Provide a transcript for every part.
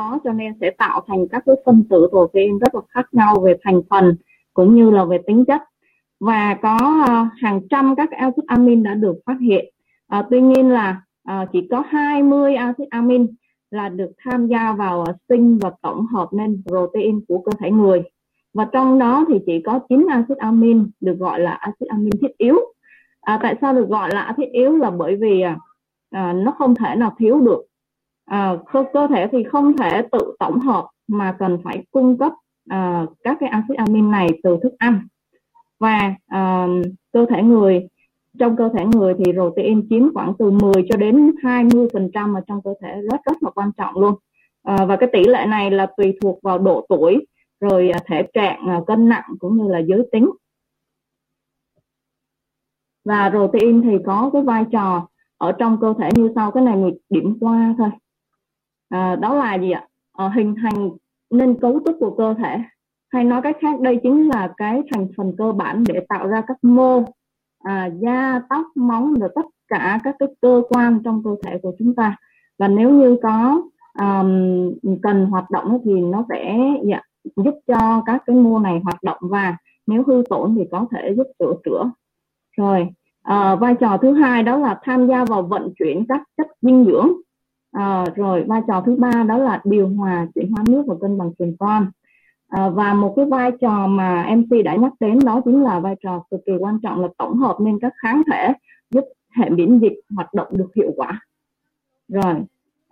đó, cho nên sẽ tạo thành các cái phân tử protein rất là khác nhau về thành phần cũng như là về tính chất, và có hàng trăm các axit amin đã được phát hiện. Tuy nhiên là chỉ có 20 axit amin là được tham gia vào sinh và tổng hợp nên protein của cơ thể người, và trong đó thì chỉ có 9 axit amin được gọi là axit amin thiết yếu. Tại sao được gọi là thiết yếu là bởi vì nó không thể nào thiếu được. Cơ thể thì không thể tự tổng hợp mà cần phải cung cấp các cái axit amin này từ thức ăn, và trong cơ thể người thì protein chiếm khoảng từ 10 cho đến 20% ở trong cơ thể, rất là quan trọng luôn. Và cái tỷ lệ này là tùy thuộc vào độ tuổi, rồi thể trạng, cân nặng cũng như là giới tính. Và protein thì có cái vai trò ở trong cơ thể như sau, cái này mình điểm qua thôi. Đó là gì ạ? Hình thành nên cấu trúc của cơ thể. Hay nói cách khác, đây chính là cái thành phần cơ bản để tạo ra các mô, da, tóc, móng, rồi tất cả các cái cơ quan trong cơ thể của chúng ta. Và nếu như có cần hoạt động thì nó sẽ giúp cho các cái mô này hoạt động, và nếu hư tổn thì có thể giúp sửa chữa. Rồi, vai trò thứ hai đó là tham gia vào vận chuyển các chất dinh dưỡng. Rồi vai trò thứ ba đó là điều hòa, chuyển hóa nước và cân bằng truyền con. Và một cái vai trò mà MC đã nhắc đến đó chính là vai trò cực kỳ quan trọng là tổng hợp nên các kháng thể giúp hệ miễn dịch hoạt động được hiệu quả. Rồi,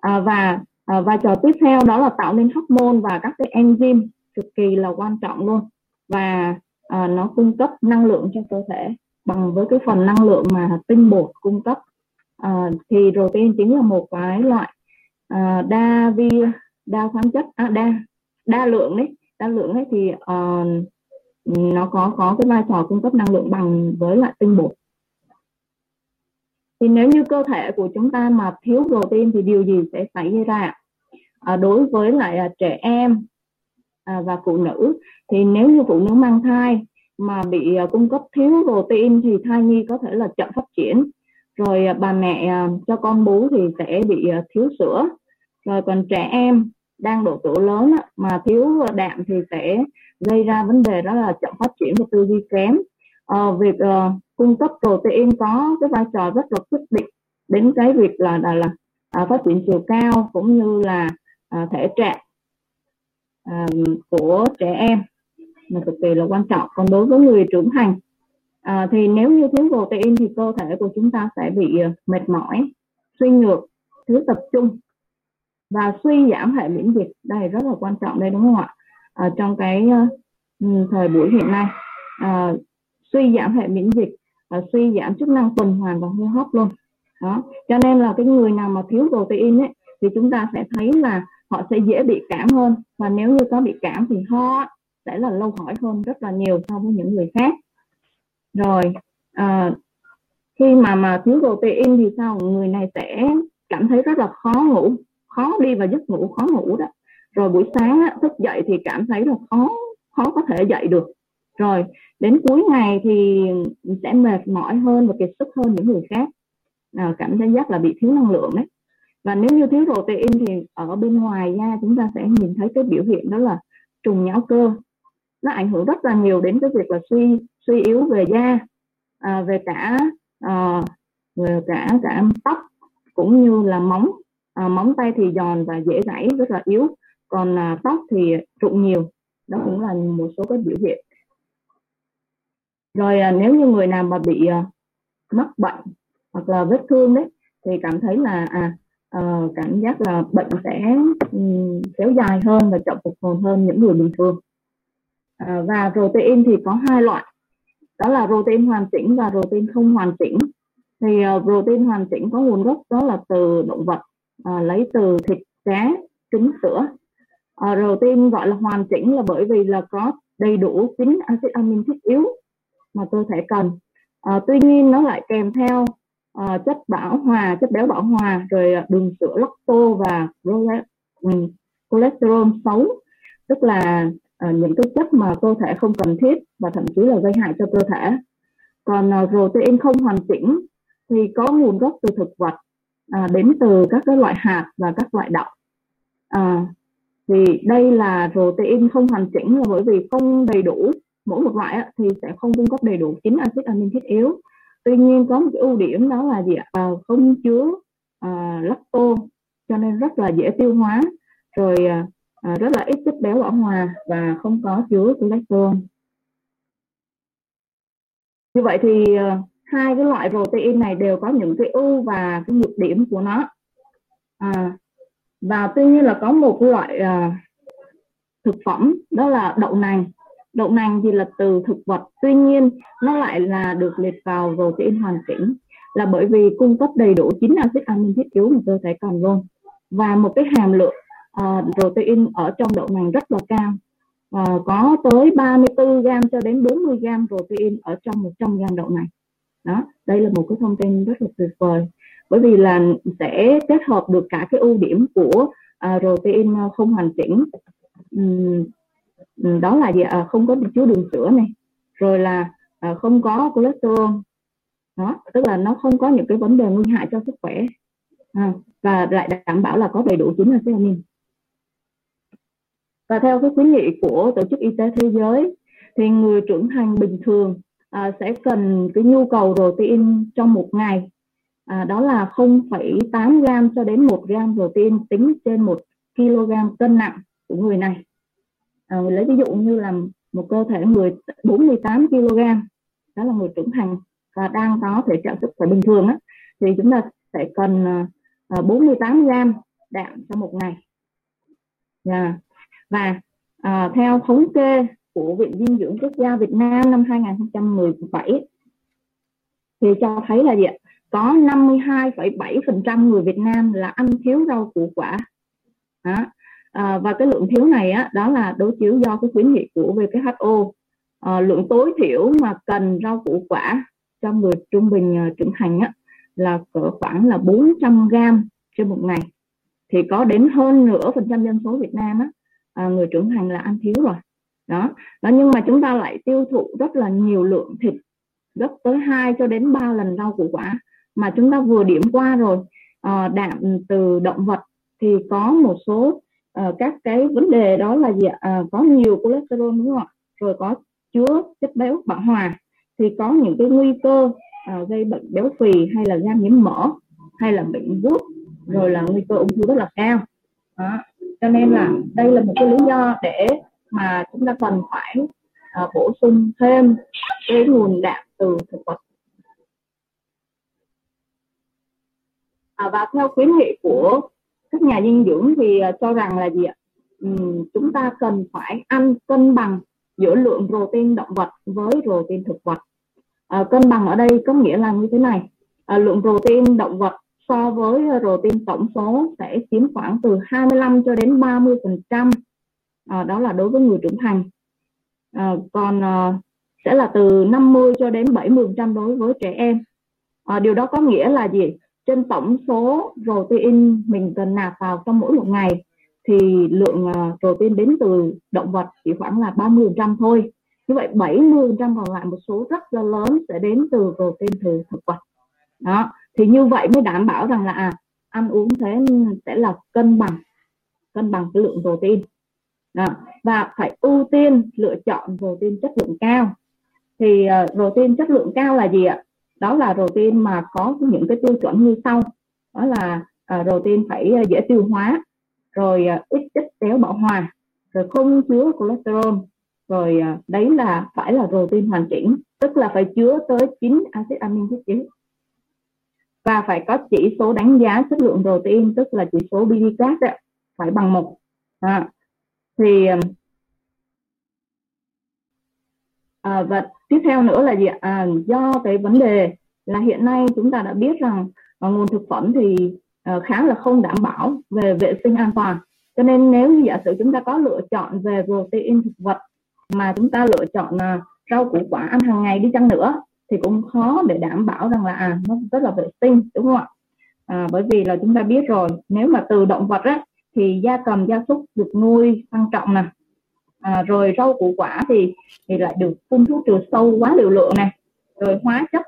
và vai trò tiếp theo đó là tạo nên hormone và các cái enzyme cực kỳ là quan trọng luôn. Và nó cung cấp năng lượng cho cơ thể bằng với cái phần năng lượng mà tinh bột cung cấp. Thì protein chính là một cái loại đa lượng thì nó có cái vai trò cung cấp năng lượng bằng với loại tinh bột. Thì nếu như cơ thể của chúng ta mà thiếu protein thì điều gì sẽ xảy ra? Đối với lại trẻ em và phụ nữ, thì nếu như phụ nữ mang thai mà bị cung cấp thiếu protein thì thai nhi có thể là chậm phát triển. Rồi bà mẹ cho con bú thì sẽ bị thiếu sữa. Rồi còn trẻ em đang độ tuổi lớn mà thiếu đạm thì sẽ gây ra vấn đề đó là chậm phát triển và tư duy kém. Việc cung cấp protein có cái vai trò rất là quyết định đến cái việc là phát triển chiều cao cũng như là thể trạng của trẻ em, mà cực kỳ là quan trọng. Còn đối với người trưởng thành thì nếu như thiếu protein thì cơ thể của chúng ta sẽ bị mệt mỏi, suy nhược, thiếu tập trung và suy giảm hệ miễn dịch. Đây rất là quan trọng đây, đúng không ạ? Trong cái thời buổi hiện nay, suy giảm hệ miễn dịch, suy giảm chức năng tuần hoàn và hô hấp luôn. Đó, cho nên là cái người nào mà thiếu protein ấy thì chúng ta sẽ thấy là họ sẽ dễ bị cảm hơn, và nếu như có bị cảm thì ho sẽ là lâu khỏi hơn rất là nhiều so với những người khác. Rồi khi mà thiếu protein thì sao? Người này sẽ cảm thấy rất là khó đi vào giấc ngủ đó. Rồi buổi sáng thức dậy thì cảm thấy là khó có thể dậy được. Rồi đến cuối ngày thì sẽ mệt mỏi hơn và kiệt sức hơn những người khác, cảm thấy giác là bị thiếu năng lượng đấy. Và nếu như thiếu protein thì ở bên ngoài da chúng ta sẽ nhìn thấy cái biểu hiện đó là trùng nhão cơ. Nó ảnh hưởng rất là nhiều đến cái việc là suy yếu về da, về cả tóc cũng như là móng. Móng tay thì giòn và dễ gãy, rất là yếu. Còn tóc thì rụng nhiều. Đó cũng là một số cái biểu hiện. Rồi nếu như người nào mà bị mắc bệnh hoặc là vết thương đấy thì cảm thấy là cảm giác là bệnh sẽ kéo dài hơn và chậm phục hồi hơn những người bình thường. Và protein thì có hai loại, đó là protein hoàn chỉnh và protein không hoàn chỉnh. Thì protein hoàn chỉnh có nguồn gốc đó là từ động vật, lấy từ thịt, cá, trứng, sữa. Protein gọi là hoàn chỉnh là bởi vì là có đầy đủ 9 axit amin thiết yếu mà cơ thể cần. Tuy nhiên nó lại kèm theo chất béo bão hòa, rồi đường sữa, lactose và cholesterol xấu, tức là những cái chất mà cơ thể không cần thiết và thậm chí là gây hại cho cơ thể. Còn protein không hoàn chỉnh thì có nguồn gốc từ thực vật, đến từ các cái loại hạt và các loại đậu. Vì đây là protein không hoàn chỉnh, là bởi vì không đầy đủ, mỗi một loại thì sẽ không cung cấp đầy đủ 9 axit amin thiết yếu. Tuy nhiên có một cái ưu điểm đó là gì ạ? Không chứa lactose, cho nên rất là dễ tiêu hóa, rồi rất là ít chất béo bão hòa và không có chứa cholesterol. Như vậy thì hai cái loại protein này đều có những cái ưu và cái nhược điểm của nó. Và tuy nhiên là có một loại thực phẩm, đó là đậu nành. Đậu nành thì là từ thực vật, tuy nhiên nó lại là được liệt vào protein hoàn chỉnh, là bởi vì cung cấp đầy đủ 9 axit amin thiết yếu mà cơ thể cần luôn. Và một cái hàm lượng protein ở trong đậu nành rất là cao, có tới 34 gram cho đến 40 gram protein ở trong 100 gram đậu nành. Đó, đây là một cái thông tin rất là tuyệt vời, bởi vì là sẽ kết hợp được cả cái ưu điểm của protein không hoàn chỉnh, đó là gì? Không có chứa đường sữa này, rồi là không có cholesterol, đó, tức là nó không có những cái vấn đề nguy hại cho sức khỏe, và lại đảm bảo là có đầy đủ 9 axit amin. Và theo cái khuyến nghị của Tổ chức Y tế Thế giới thì người trưởng thành bình thường sẽ cần cái nhu cầu protein trong một ngày, đó là 0,8 gram cho đến 1 gram protein tính trên 1 kg cân nặng của người này. Lấy ví dụ như là một cơ thể người 48 kg, đó là người trưởng thành và đang có thể trạng sức khỏe bình thường đó, thì chúng ta sẽ cần 48 gram đạm trong một ngày. Và theo thống kê của Viện Dinh dưỡng Quốc gia Việt Nam năm 2017 thì cho thấy là gì ạ? Có 52,7% người Việt Nam là ăn thiếu rau củ quả. Và cái lượng thiếu này đó là đối chiếu do cái khuyến nghị của WHO, lượng tối thiểu mà cần rau củ quả cho người trung bình trưởng thành là cỡ khoảng là 400 gram trên một ngày. Thì có đến hơn nửa phần trăm dân số Việt Nam người trưởng thành là ăn thiếu rồi. Đó, nhưng mà chúng ta lại tiêu thụ rất là nhiều lượng thịt, gấp tới 2 cho đến 3 lần rau củ quả mà chúng ta vừa điểm qua rồi. Đạm từ động vật thì có một số các cái vấn đề, đó là gì? Có nhiều cholesterol, đúng không? Rồi có chứa chất béo bão hòa, thì có những cái nguy cơ gây bệnh béo phì hay là gan nhiễm mỡ hay là bệnh gút, rồi là nguy cơ ung thư rất là cao. Đó. Cho nên là đây là một cái lý do để mà chúng ta cần phải bổ sung thêm cái nguồn đạm từ thực vật. Và theo khuyến nghị của các nhà dinh dưỡng thì cho rằng là gì ạ? Chúng ta cần phải ăn cân bằng giữa lượng protein động vật với protein thực vật. Cân bằng ở đây có nghĩa là như thế này. Lượng protein động vật so với protein tổng số sẽ chiếm khoảng từ 25 cho đến 30%. Đó là đối với người trưởng thành. Còn sẽ là từ 50 cho đến 70% đối với trẻ em. Điều đó có nghĩa là gì? Trên tổng số protein mình cần nạp vào trong mỗi một ngày thì lượng protein đến từ động vật chỉ khoảng là 30% thôi. Như vậy 70% còn lại, một số rất là lớn sẽ đến từ protein từ thực vật. Đó, thì như vậy mới đảm bảo rằng là ăn uống thế sẽ là cân bằng cái lượng protein. Đó. Và phải ưu tiên lựa chọn protein chất lượng cao. Thì protein chất lượng cao là gì ạ? Đó là protein mà có những cái tiêu chuẩn như sau. Đó là protein phải dễ tiêu hóa, rồi ít chất béo bão hòa, rồi không chứa cholesterol, rồi đấy là phải là protein hoàn chỉnh, tức là phải chứa tới 9 axit amin thiết yếu. Và phải có chỉ số đánh giá chất lượng protein, tức là chỉ số PDCAAS phải bằng 1. Thì và tiếp theo nữa là gì? Do cái vấn đề là hiện nay chúng ta đã biết rằng nguồn thực phẩm thì khá là không đảm bảo về vệ sinh an toàn, cho nên nếu như giả sử chúng ta có lựa chọn về protein thực vật mà chúng ta lựa chọn rau củ quả ăn hàng ngày đi chăng nữa thì cũng khó để đảm bảo rằng là nó rất là vệ sinh, đúng không ạ? Bởi vì là chúng ta biết rồi, nếu mà từ động vật thì gia cầm, gia súc được nuôi sang trọng nè. Rồi rau củ quả thì lại được phun thuốc trừ sâu quá liều lượng này, rồi hóa chất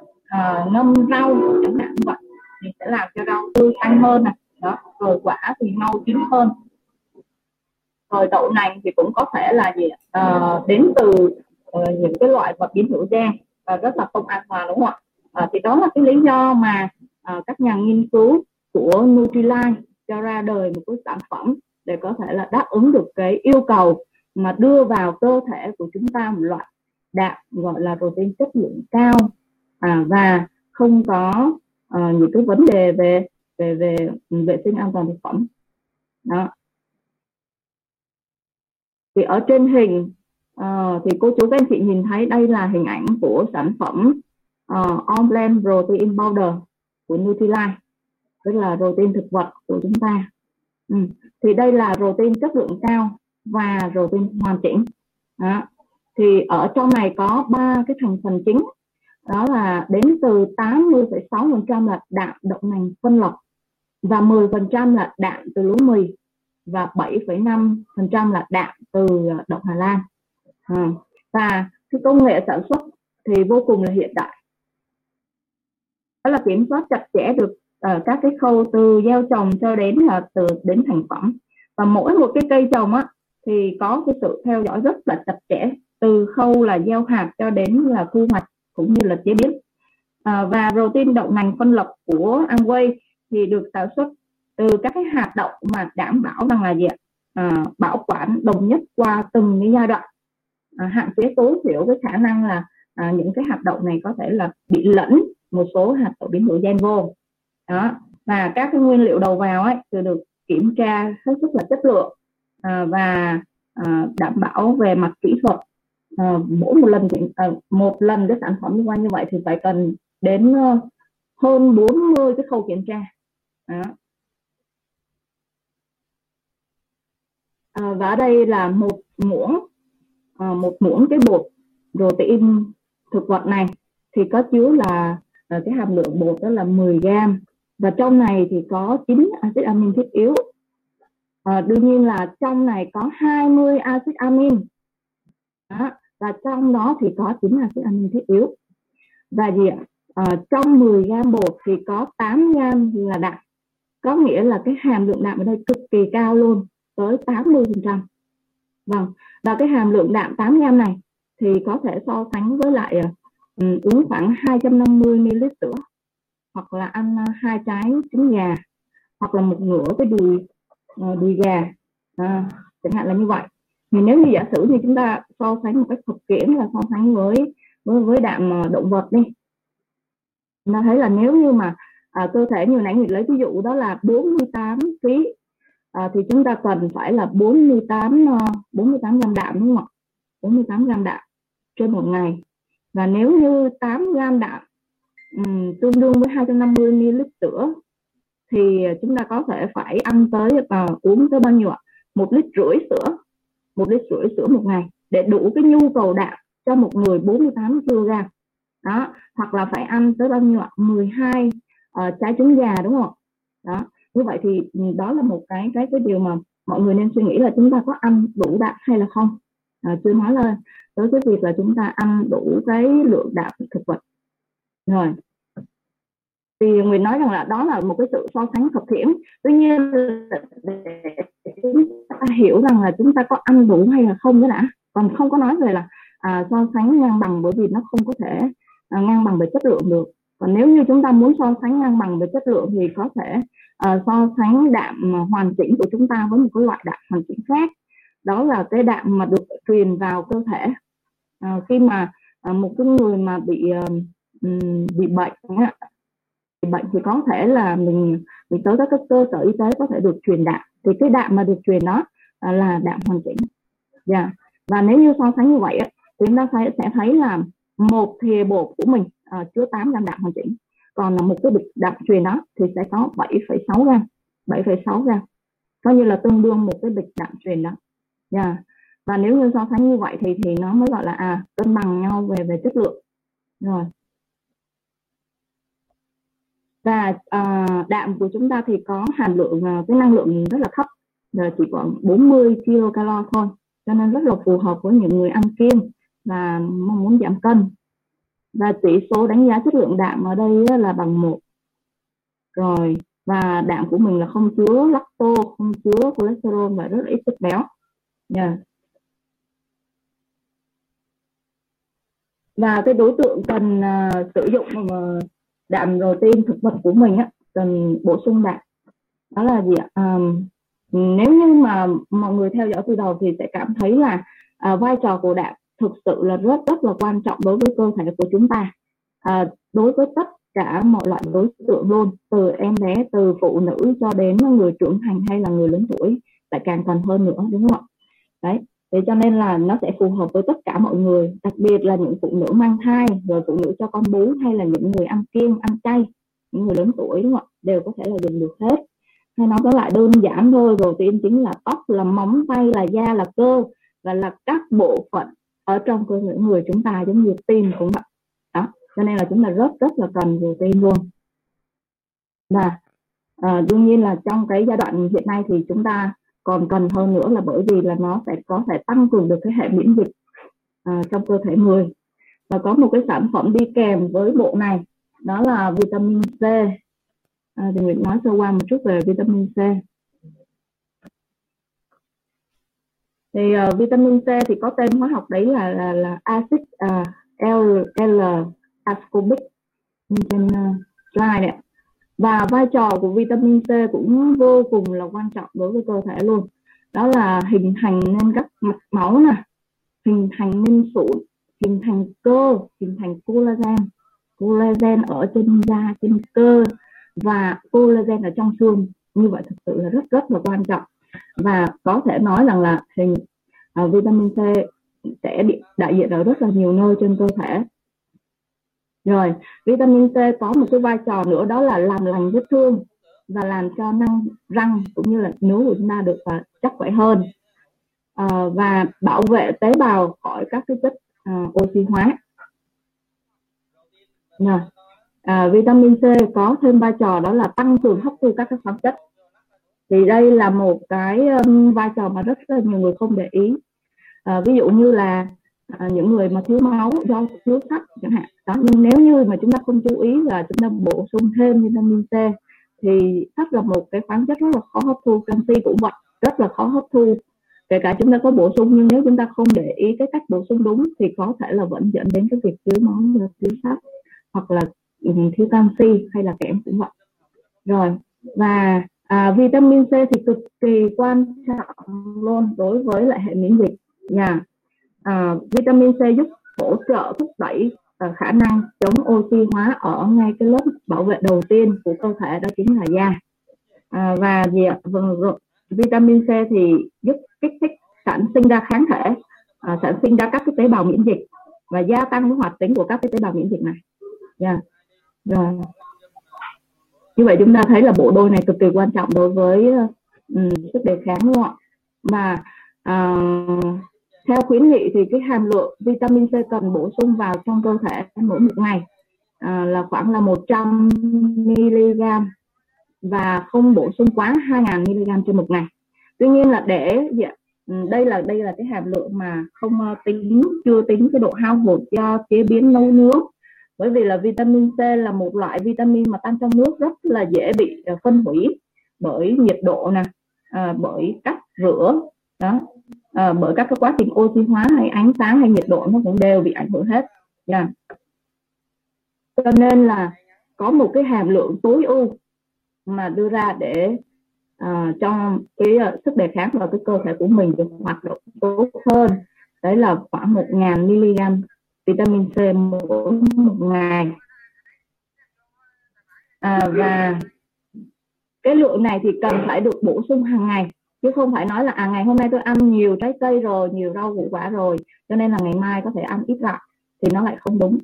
ngâm rau chẳng hạn vậy, thì sẽ làm cho rau tươi xanh hơn này, đó, rồi quả thì mau chín hơn. Rồi đậu nành thì cũng có thể là gì đến từ những cái loại mà biến hữu gen và rất là không an toàn, đúng không ạ? Thì đó là cái lý do mà các nhà nghiên cứu của Nutrilite cho ra đời một cái sản phẩm để có thể là đáp ứng được cái yêu cầu mà đưa vào cơ thể của chúng ta một loại đạm gọi là protein chất lượng cao và không có những cái vấn đề về vệ sinh an toàn thực phẩm. Đó. Thì ở trên hình thì cô chú các anh chị nhìn thấy đây là hình ảnh của sản phẩm All Blend Protein Powder của Nutrilite, tức là protein thực vật của chúng ta. Thì đây là protein chất lượng cao và protein hoàn chỉnh. Đó. Thì ở trong này có 3 cái thành phần chính, đó là đến từ 80,6% là đạm đậu nành phân lọc, và 10% là đạm từ lúa mì, và 7,5% là đạm từ đậu Hà Lan. Và cái công nghệ sản xuất thì vô cùng là hiện đại, đó là kiểm soát chặt chẽ được các cái khâu từ gieo trồng cho đến đến thành phẩm. Và mỗi một cái cây trồng á, thì có cái sự theo dõi rất là chặt chẽ từ khâu là gieo hạt cho đến là thu hoạch cũng như là chế biến. Và protein đậu nành phân lọc của Amway thì được sản xuất từ các cái hạt đậu mà đảm bảo rằng là gì ạ? Bảo quản đồng nhất qua từng cái giai đoạn, hạn chế tối thiểu cái khả năng là những cái hạt đậu này có thể là bị lẫn một số hạt đậu biến đổi gen vô. Đó. Và các cái nguyên liệu đầu vào ấy thì được kiểm tra hết sức là chất lượng và đảm bảo về mặt kỹ thuật. Mỗi một lần cái sản phẩm liên quan như vậy thì phải cần đến hơn 40 cái khâu kiểm tra. Đó. Và ở đây là một muỗng cái bột protein thực vật này thì có chứa là cái hàm lượng bột đó là 10 gram, và trong này thì có 9 axit amin thiết yếu. Đương nhiên là trong này có 20 axit amin. Đó, và trong đó thì có 9 axit amin thiết yếu. Và gì ạ? Trong 10 gram bột thì có 8 gram là đạm. Có nghĩa là cái hàm lượng đạm ở đây cực kỳ cao luôn, tới 80%. Vâng, và cái hàm lượng đạm 8 gram này thì có thể so sánh với lại uống khoảng 250 ml sữa, hoặc là ăn 2 trái trứng gà, hoặc là 1/2 cái đùi gà, chẳng hạn là như vậy. Thì nếu như giả sử thì chúng ta so sánh một cách thực tiễn là so sánh với đạm động vật đi, chúng ta thấy là nếu như mà cơ thể như nãy mình lấy ví dụ đó là 48 kg thì chúng ta cần phải là 48 gram đạm, đúng không ạ? 48 gram đạm trên một ngày. Và nếu như 8 gram đạm tương đương với 250 ml sữa thì chúng ta có thể phải ăn tới và uống tới bao nhiêu ạ? 1,5 lít sữa một ngày để đủ cái nhu cầu đạm cho một người 48 kg. Đó, hoặc là phải ăn tới bao nhiêu ạ? 12 trái trứng gà, đúng không? Đó, như vậy thì đó là một cái điều mà mọi người nên suy nghĩ là chúng ta có ăn đủ đạm hay là không. Chưa nói lên tới cái việc là chúng ta ăn đủ cái lượng đạm thực vật. Rồi. Thì Nguyễn nói rằng là đó là một cái sự so sánh thực tiễn. Tuy nhiên để chúng ta hiểu rằng là chúng ta có ăn đủ hay là không đó đã. Còn không có nói về là so sánh ngang bằng, bởi vì nó không có thể ngang bằng về chất lượng được. Còn nếu như chúng ta muốn so sánh ngang bằng về chất lượng thì có thể so sánh đạm hoàn chỉnh của chúng ta với một cái loại đạm hoàn chỉnh khác. Đó là cái đạm mà được truyền vào cơ thể. Khi mà một cái người mà bị bệnh thì có thể là mình tới các cơ sở y tế có thể được truyền đạm, thì cái đạm mà được truyền đó là đạm hoàn chỉnh. Và nếu như so sánh như vậy thì chúng ta sẽ thấy là một thìa bột của mình chứa 8 gram đạm hoàn chỉnh, còn là một cái bịch đạm truyền đó thì sẽ có 7,6 gram, coi như là tương đương một cái bịch đạm truyền đó. Và nếu như so sánh như vậy thì nó mới gọi là cân bằng nhau về chất lượng. Rồi. Và đạm của chúng ta thì có hàm lượng cái năng lượng rất là thấp, chỉ khoảng 40 kilocalo thôi, cho nên rất là phù hợp với những người ăn kiêng và mong muốn giảm cân. Và chỉ số đánh giá chất lượng đạm ở đây là bằng 1. Rồi, và đạm của mình là không chứa lacto, không chứa cholesterol và rất là ít chất béo. Yeah. Và cái đối tượng cần sử dụng đạm protein thực vật của mình á, cần bổ sung đạm. Đó là gì ạ? Nếu như mà mọi người theo dõi từ đầu thì sẽ cảm thấy là vai trò của đạm thực sự là rất là quan trọng đối với cơ thể của chúng ta, đối với tất cả mọi loại đối tượng luôn, từ em bé, từ phụ nữ cho đến người trưởng thành hay là người lớn tuổi, lại càng cần hơn nữa, đúng không ạ? Đấy, thế cho nên là nó sẽ phù hợp với tất cả mọi người, đặc biệt là những phụ nữ mang thai, rồi phụ nữ cho con bú, hay là những người ăn kiêng, ăn chay, những người lớn tuổi, đúng không ạ? Đều có thể là dùng được hết. Hay nói tóm lại đơn giản thôi, protein chính là tóc, là móng tay, là da, là cơ và là các bộ phận ở trong cơ thể người chúng ta, giống như tim cũng vậy. Đó, cho nên là chúng ta rất là cần protein luôn. Và đương nhiên là trong cái giai đoạn hiện nay thì chúng ta còn cần hơn nữa, là bởi vì là nó sẽ có thể tăng cường được cái hệ miễn dịch trong cơ thể người. Và có một cái sản phẩm đi kèm với bộ này, đó là vitamin C. Thì mình nói sơ qua một chút về vitamin C. Thì vitamin C thì có tên hóa học đấy là acid L-Ascorbic trên slide này. Và vai trò của vitamin C cũng vô cùng là quan trọng đối với cơ thể luôn. Đó là hình thành nên các mạch máu nè, hình thành nên sụn, hình thành cơ, hình thành collagen ở trên da, trên cơ, và collagen ở trong xương. Như vậy thực sự là rất là quan trọng. Và có thể nói rằng là vitamin C sẽ đại diện ở rất là nhiều nơi trên cơ thể. Rồi, vitamin C có một cái vai trò nữa, đó là làm lành vết thương và làm cho năng răng cũng như là nướu của chúng ta được chắc khỏe hơn, và bảo vệ tế bào khỏi các cái chất oxy hóa. Rồi, vitamin C có thêm vai trò đó là tăng cường hấp thu các khoáng chất. Thì đây là một cái vai trò mà rất là nhiều người không để ý. Ví dụ như là những người mà thiếu máu do thiếu sắt chẳng hạn đó, nhưng nếu như mà chúng ta không chú ý là chúng ta bổ sung thêm vitamin C thì sắt là một cái khoáng chất rất là khó hấp thu, canxi cũng vậy, rất là khó hấp thu. Kể cả chúng ta có bổ sung, nhưng nếu chúng ta không để ý cái cách bổ sung đúng thì có thể là vẫn dẫn đến cái việc thiếu máu, thiếu sắt, hoặc là thiếu canxi hay là kẽm cũng vậy. Rồi, và vitamin C thì cực kỳ quan trọng luôn đối với lại hệ miễn dịch. Vitamin C giúp hỗ trợ thúc đẩy khả năng chống oxy hóa ở ngay cái lớp bảo vệ đầu tiên của cơ thể, đó chính là da. Và vitamin C thì giúp kích thích sản sinh ra kháng thể, sản sinh ra các cái tế bào miễn dịch và gia tăng cái hoạt tính của các cái tế bào miễn dịch này. Rồi. Như vậy chúng ta thấy là bộ đôi này cực kỳ quan trọng đối với sức đề kháng, đúng không ạ? Mà theo khuyến nghị thì cái hàm lượng vitamin C cần bổ sung vào trong cơ thể mỗi một ngày là khoảng là 100 mg, và không bổ sung quá 2000 mg trên một ngày. Tuy nhiên là đây là cái hàm lượng mà không tính, chưa tính cái độ hao hụt do chế biến nấu nướng. Bởi vì là vitamin C là một loại vitamin mà tan trong nước, rất là dễ bị phân hủy bởi nhiệt độ nè, bởi cách rửa đó, bởi các cái quá trình oxy hóa hay ánh sáng hay nhiệt độ, nó cũng đều bị ảnh hưởng hết. Cho nên là có một cái hàm lượng tối ưu mà đưa ra để cho cái sức đề kháng và cái cơ thể của mình được hoạt động tốt hơn, đấy là khoảng 1000 mg vitamin C mỗi một ngày. Và cái lượng này thì cần phải được bổ sung hàng ngày, chứ không phải nói là ngày hôm nay tôi ăn nhiều trái cây rồi, nhiều rau củ quả rồi, cho nên là ngày mai có thể ăn ít lại, thì nó lại không đúng.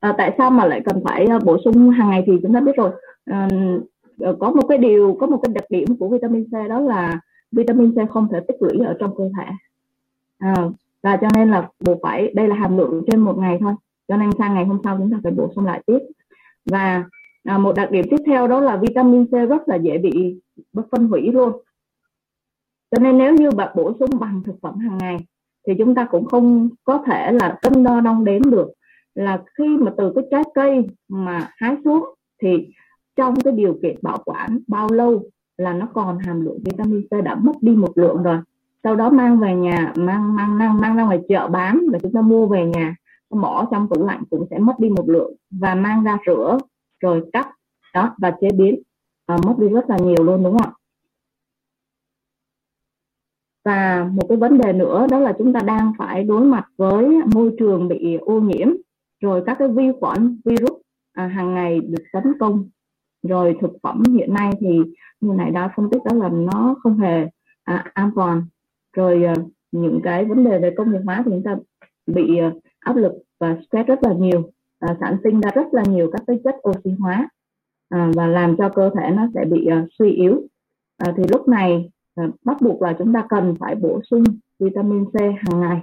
Tại sao mà lại cần phải bổ sung hàng ngày thì chúng ta biết rồi. Có một cái đặc điểm của vitamin C, đó là vitamin C không thể tích lũy ở trong cơ thể. Và cho nên là đây là hàm lượng trên một ngày thôi, cho nên sang ngày hôm sau chúng ta phải bổ sung lại tiếp. Và một đặc điểm tiếp theo đó là vitamin C rất là dễ bị phân hủy luôn. Cho nên nếu như bạn bổ sung bằng thực phẩm hàng ngày thì chúng ta cũng không có thể là cân đo đong đếm được là khi mà từ cái trái cây mà hái xuống thì trong cái điều kiện bảo quản bao lâu là nó còn hàm lượng vitamin C đã mất đi một lượng rồi. Sau đó mang về nhà, mang ra ngoài chợ bán, và chúng ta mua về nhà, bỏ trong tủ lạnh cũng sẽ mất đi một lượng, và mang ra rửa rồi cắt đó và chế biến, mất đi rất là nhiều luôn, đúng không ạ? Và một cái vấn đề nữa đó là chúng ta đang phải đối mặt với môi trường bị ô nhiễm, rồi các cái vi khuẩn, virus hàng ngày được tấn công, rồi thực phẩm hiện nay thì như này đã phân tích đó là nó không hề an toàn, rồi những cái vấn đề về công nghiệp hóa thì chúng ta bị áp lực và stress rất là nhiều, sản sinh ra rất là nhiều các cái chất oxy hóa và làm cho cơ thể nó sẽ bị suy yếu. Thì lúc này bắt buộc là chúng ta cần phải bổ sung vitamin C hàng ngày.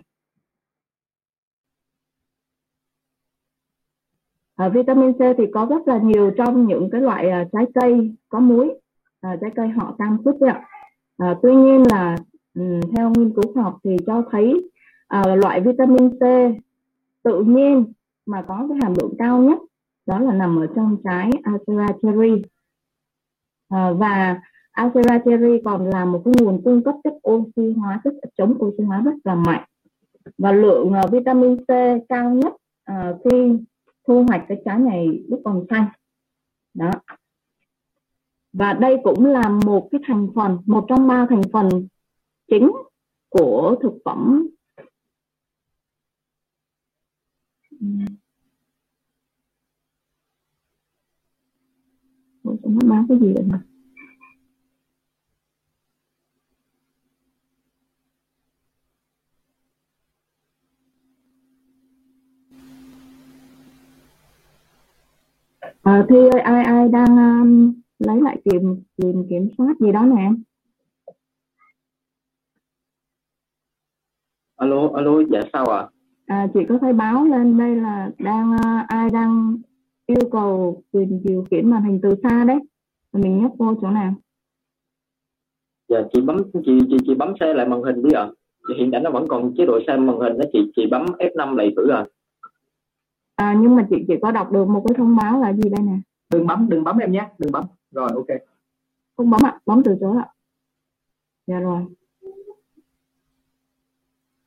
Vitamin C thì có rất là nhiều trong những cái loại trái cây có muối, trái cây họ cam quýt ạ. Tuy nhiên là theo nghiên cứu khoa học thì cho thấy loại vitamin C tự nhiên mà có cái hàm lượng cao nhất đó là nằm ở trong trái acerola cherry. Và acerola cherry còn là một cái nguồn cung cấp chất oxy hóa, chất chống oxy hóa rất là mạnh. Và lượng vitamin C cao nhất khi thu hoạch cái trái này lúc còn xanh đó. Và đây cũng là một cái thành phần, một trong ba thành phần chính của thực phẩm. Ủa, nó báo cái gì vậy nào? Thì ơi, ai đang lấy lại kiểm soát gì đó nè. Alo, dạ sao ạ? Chị có thấy báo lên đây là ai đang yêu cầu quyền điều khiển màn hình từ xa đấy. Mình nhấp vô chỗ nào? Dạ chị bấm xe lại màn hình đi ạ. Hiện tại nó vẫn còn chế độ xe màn hình đó chị bấm F5 lại thử ạ. Nhưng mà chị có đọc được một cái thông báo là gì đây nè? Đừng bấm em nhé, đừng bấm. Rồi ok. Không bấm ạ, bấm từ chối ạ. Dạ rồi.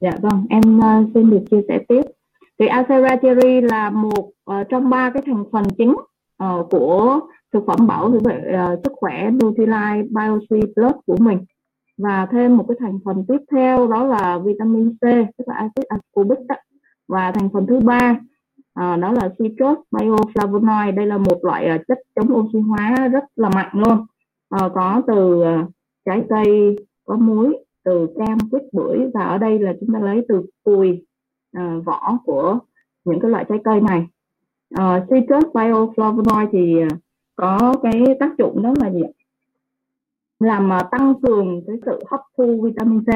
Dạ vâng, em xin được chia sẻ tiếp. Thì acerola cherry là một trong ba cái thành phần chính của thực phẩm bảo vệ sức khỏe Nutrilite Bio C Plus của mình. Và thêm một cái thành phần tiếp theo đó là vitamin C, tức là acid ascorbic. Và thành phần thứ ba đó là Citrus Bioflavonoid. Đây là một loại chất chống oxy hóa rất là mạnh luôn, có từ trái cây có muối, từ cam, quýt, bưởi, và ở đây là chúng ta lấy từ cùi, vỏ của những cái loại trái cây này. Citrus Bioflavonoid thì có cái tác dụng đó là gì? Làm tăng cường cái sự hấp thu vitamin C,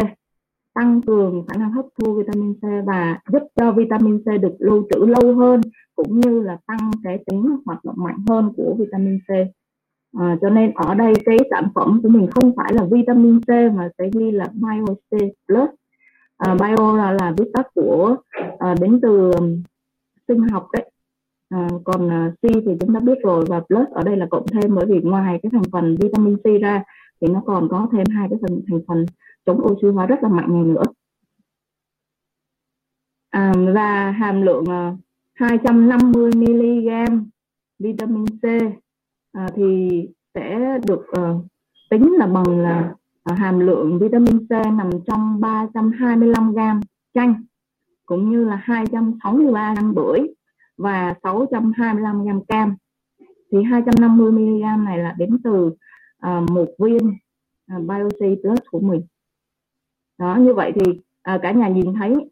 tăng cường khả năng hấp thu vitamin C và giúp cho vitamin C được lưu trữ lâu hơn, cũng như là tăng cái tính hoạt động mạnh hơn của vitamin C. Cho nên ở đây cái sản phẩm của mình không phải là vitamin C mà sẽ ghi là Bio C Plus. Bio là viết tắt của đến từ sinh học đấy. Còn C thì chúng ta biết rồi, và Plus ở đây là cộng thêm, bởi vì ngoài cái thành phần vitamin C ra thì nó còn có thêm hai cái thành phần chống oxy hóa rất là mạnh này nữa. Và hàm lượng 250mg vitamin C thì sẽ được tính là bằng là hàm lượng vitamin C nằm trong 325g chanh, cũng như là 263g bưởi và 625g cam. Thì 250mg này là đến từ một viên Bio C Plus của mình. Đó, như vậy thì cả nhà nhìn thấy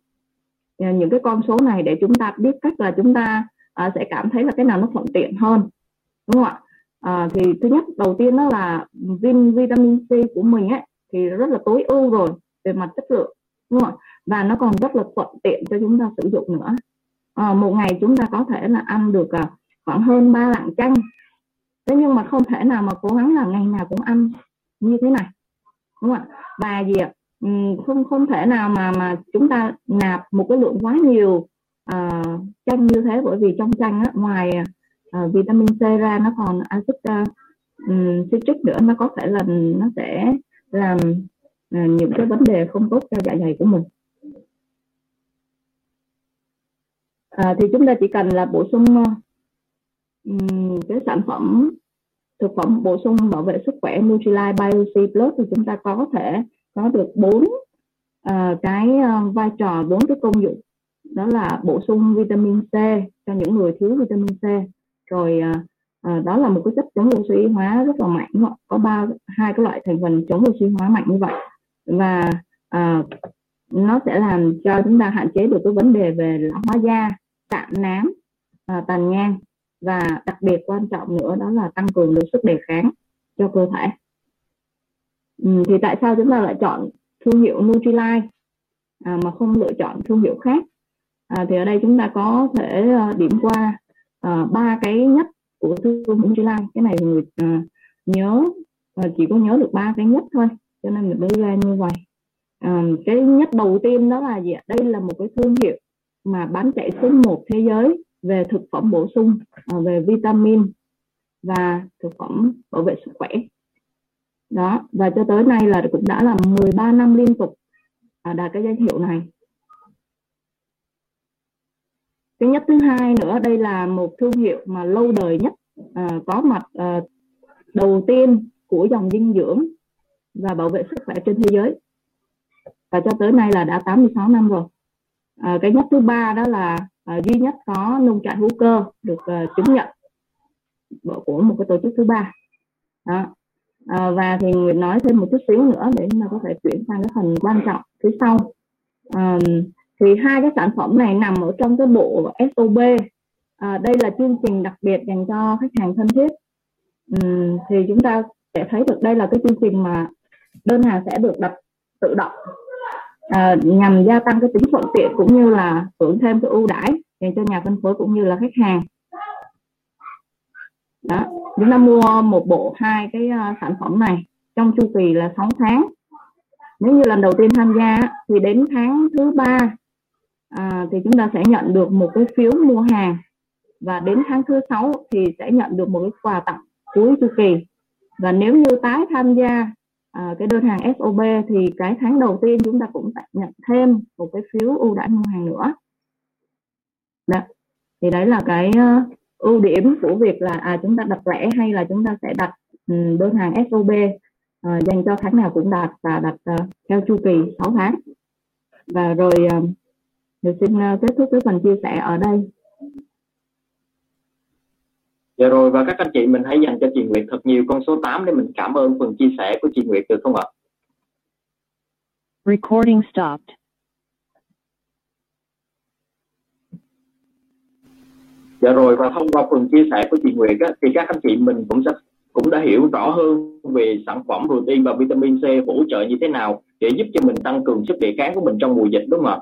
những cái con số này để chúng ta biết cách là chúng ta sẽ cảm thấy là cái nào nó thuận tiện hơn, đúng không ạ? Thì thứ nhất, đầu tiên đó là viên vitamin C của mình ấy thì rất là tối ưu rồi về mặt chất lượng, đúng không ạ? Và nó còn rất là thuận tiện cho chúng ta sử dụng nữa. Một ngày chúng ta có thể là ăn được khoảng hơn 3 lạng chanh. Thế nhưng mà không thể nào mà cố gắng là ngày nào cũng ăn như thế này, đúng không ạ? Và gì ạ? Không thể nào mà chúng ta nạp một cái lượng quá nhiều chanh như thế, bởi vì trong chanh á, ngoài vitamin C ra nó còn axit citric nữa, nó có thể là nó sẽ làm những cái vấn đề không tốt cho dạ dày của mình. Thì chúng ta chỉ cần là bổ sung cái sản phẩm thực phẩm bổ sung bảo vệ sức khỏe Nutrilite Bio C Plus thì chúng ta có thể có được 4 cái vai trò, 4 cái công dụng, đó là bổ sung vitamin C cho những người thiếu vitamin C, rồi đó là một cái chất chống oxy hóa rất là mạnh, có 2 cái loại thành phần chống oxy hóa mạnh như vậy, và nó sẽ làm cho chúng ta hạn chế được cái vấn đề về lão hóa da, sạm nám, tàn nhang, và đặc biệt quan trọng nữa đó là tăng cường được sức đề kháng cho cơ thể. Thì tại sao chúng ta lại chọn thương hiệu Nutrilite mà không lựa chọn thương hiệu khác? Thì ở đây chúng ta có thể điểm qua 3 cái nhất của thương hiệu Nutrilite. Cái này người nhớ chỉ có nhớ được 3 cái nhất thôi, cho nên mình đưa ra như vậy. Cái nhất đầu tiên đó là gì? Đây là một cái thương hiệu mà bán chạy số 1 thế giới về thực phẩm bổ sung về vitamin và thực phẩm bảo vệ sức khỏe đó, và cho tới nay là cũng đã là 13 năm liên tục đạt cái danh hiệu này. Cái nhất thứ hai nữa, đây là một thương hiệu mà lâu đời nhất, có mặt đầu tiên của dòng dinh dưỡng và bảo vệ sức khỏe trên thế giới, và cho tới nay là đã 86 năm rồi. Cái nhất thứ ba đó là duy nhất có nông trại hữu cơ được chứng nhận của một cái tổ chức thứ ba đó. Và thì Nguyệt nói thêm một chút xíu nữa để chúng ta có thể chuyển sang cái phần quan trọng thứ sau. Thì 2 cái sản phẩm này nằm ở trong cái bộ SOB. Đây là chương trình đặc biệt dành cho khách hàng thân thiết. Thì chúng ta sẽ thấy được đây là cái chương trình mà đơn hàng sẽ được đặt tự động, nhằm gia tăng cái tính thuận tiện cũng như là hưởng thêm cái ưu đãi dành cho nhà phân phối cũng như là khách hàng. Đó, chúng ta mua một bộ 2 cái sản phẩm này trong chu kỳ là 6 tháng. Nếu như lần đầu tiên tham gia thì đến tháng thứ 3 thì chúng ta sẽ nhận được một cái phiếu mua hàng, và đến tháng thứ 6 thì sẽ nhận được một cái quà tặng cuối chu kỳ. Và nếu như tái tham gia cái đơn hàng SOB thì cái tháng đầu tiên chúng ta cũng sẽ nhận thêm một cái phiếu ưu đãi mua hàng nữa. Đó. Thì đấy là cái ưu điểm của việc là chúng ta đặt rẻ hay là chúng ta sẽ đặt đơn hàng SOB dành cho tháng nào cũng đạt, và đặt theo chu kỳ 6 tháng. Và rồi mình xin kết thúc cái phần chia sẻ ở đây. Dạ rồi, và các anh chị mình hãy dành cho chị Nguyệt thật nhiều con số 8 để mình cảm ơn phần chia sẻ của chị Nguyệt được không ạ? Recording stopped. Dạ rồi, và thông qua phần chia sẻ của chị Nguyệt thì các anh chị mình cũng đã hiểu rõ hơn về sản phẩm protein và vitamin C hỗ trợ như thế nào để giúp cho mình tăng cường sức đề kháng của mình trong mùa dịch, đúng không ạ?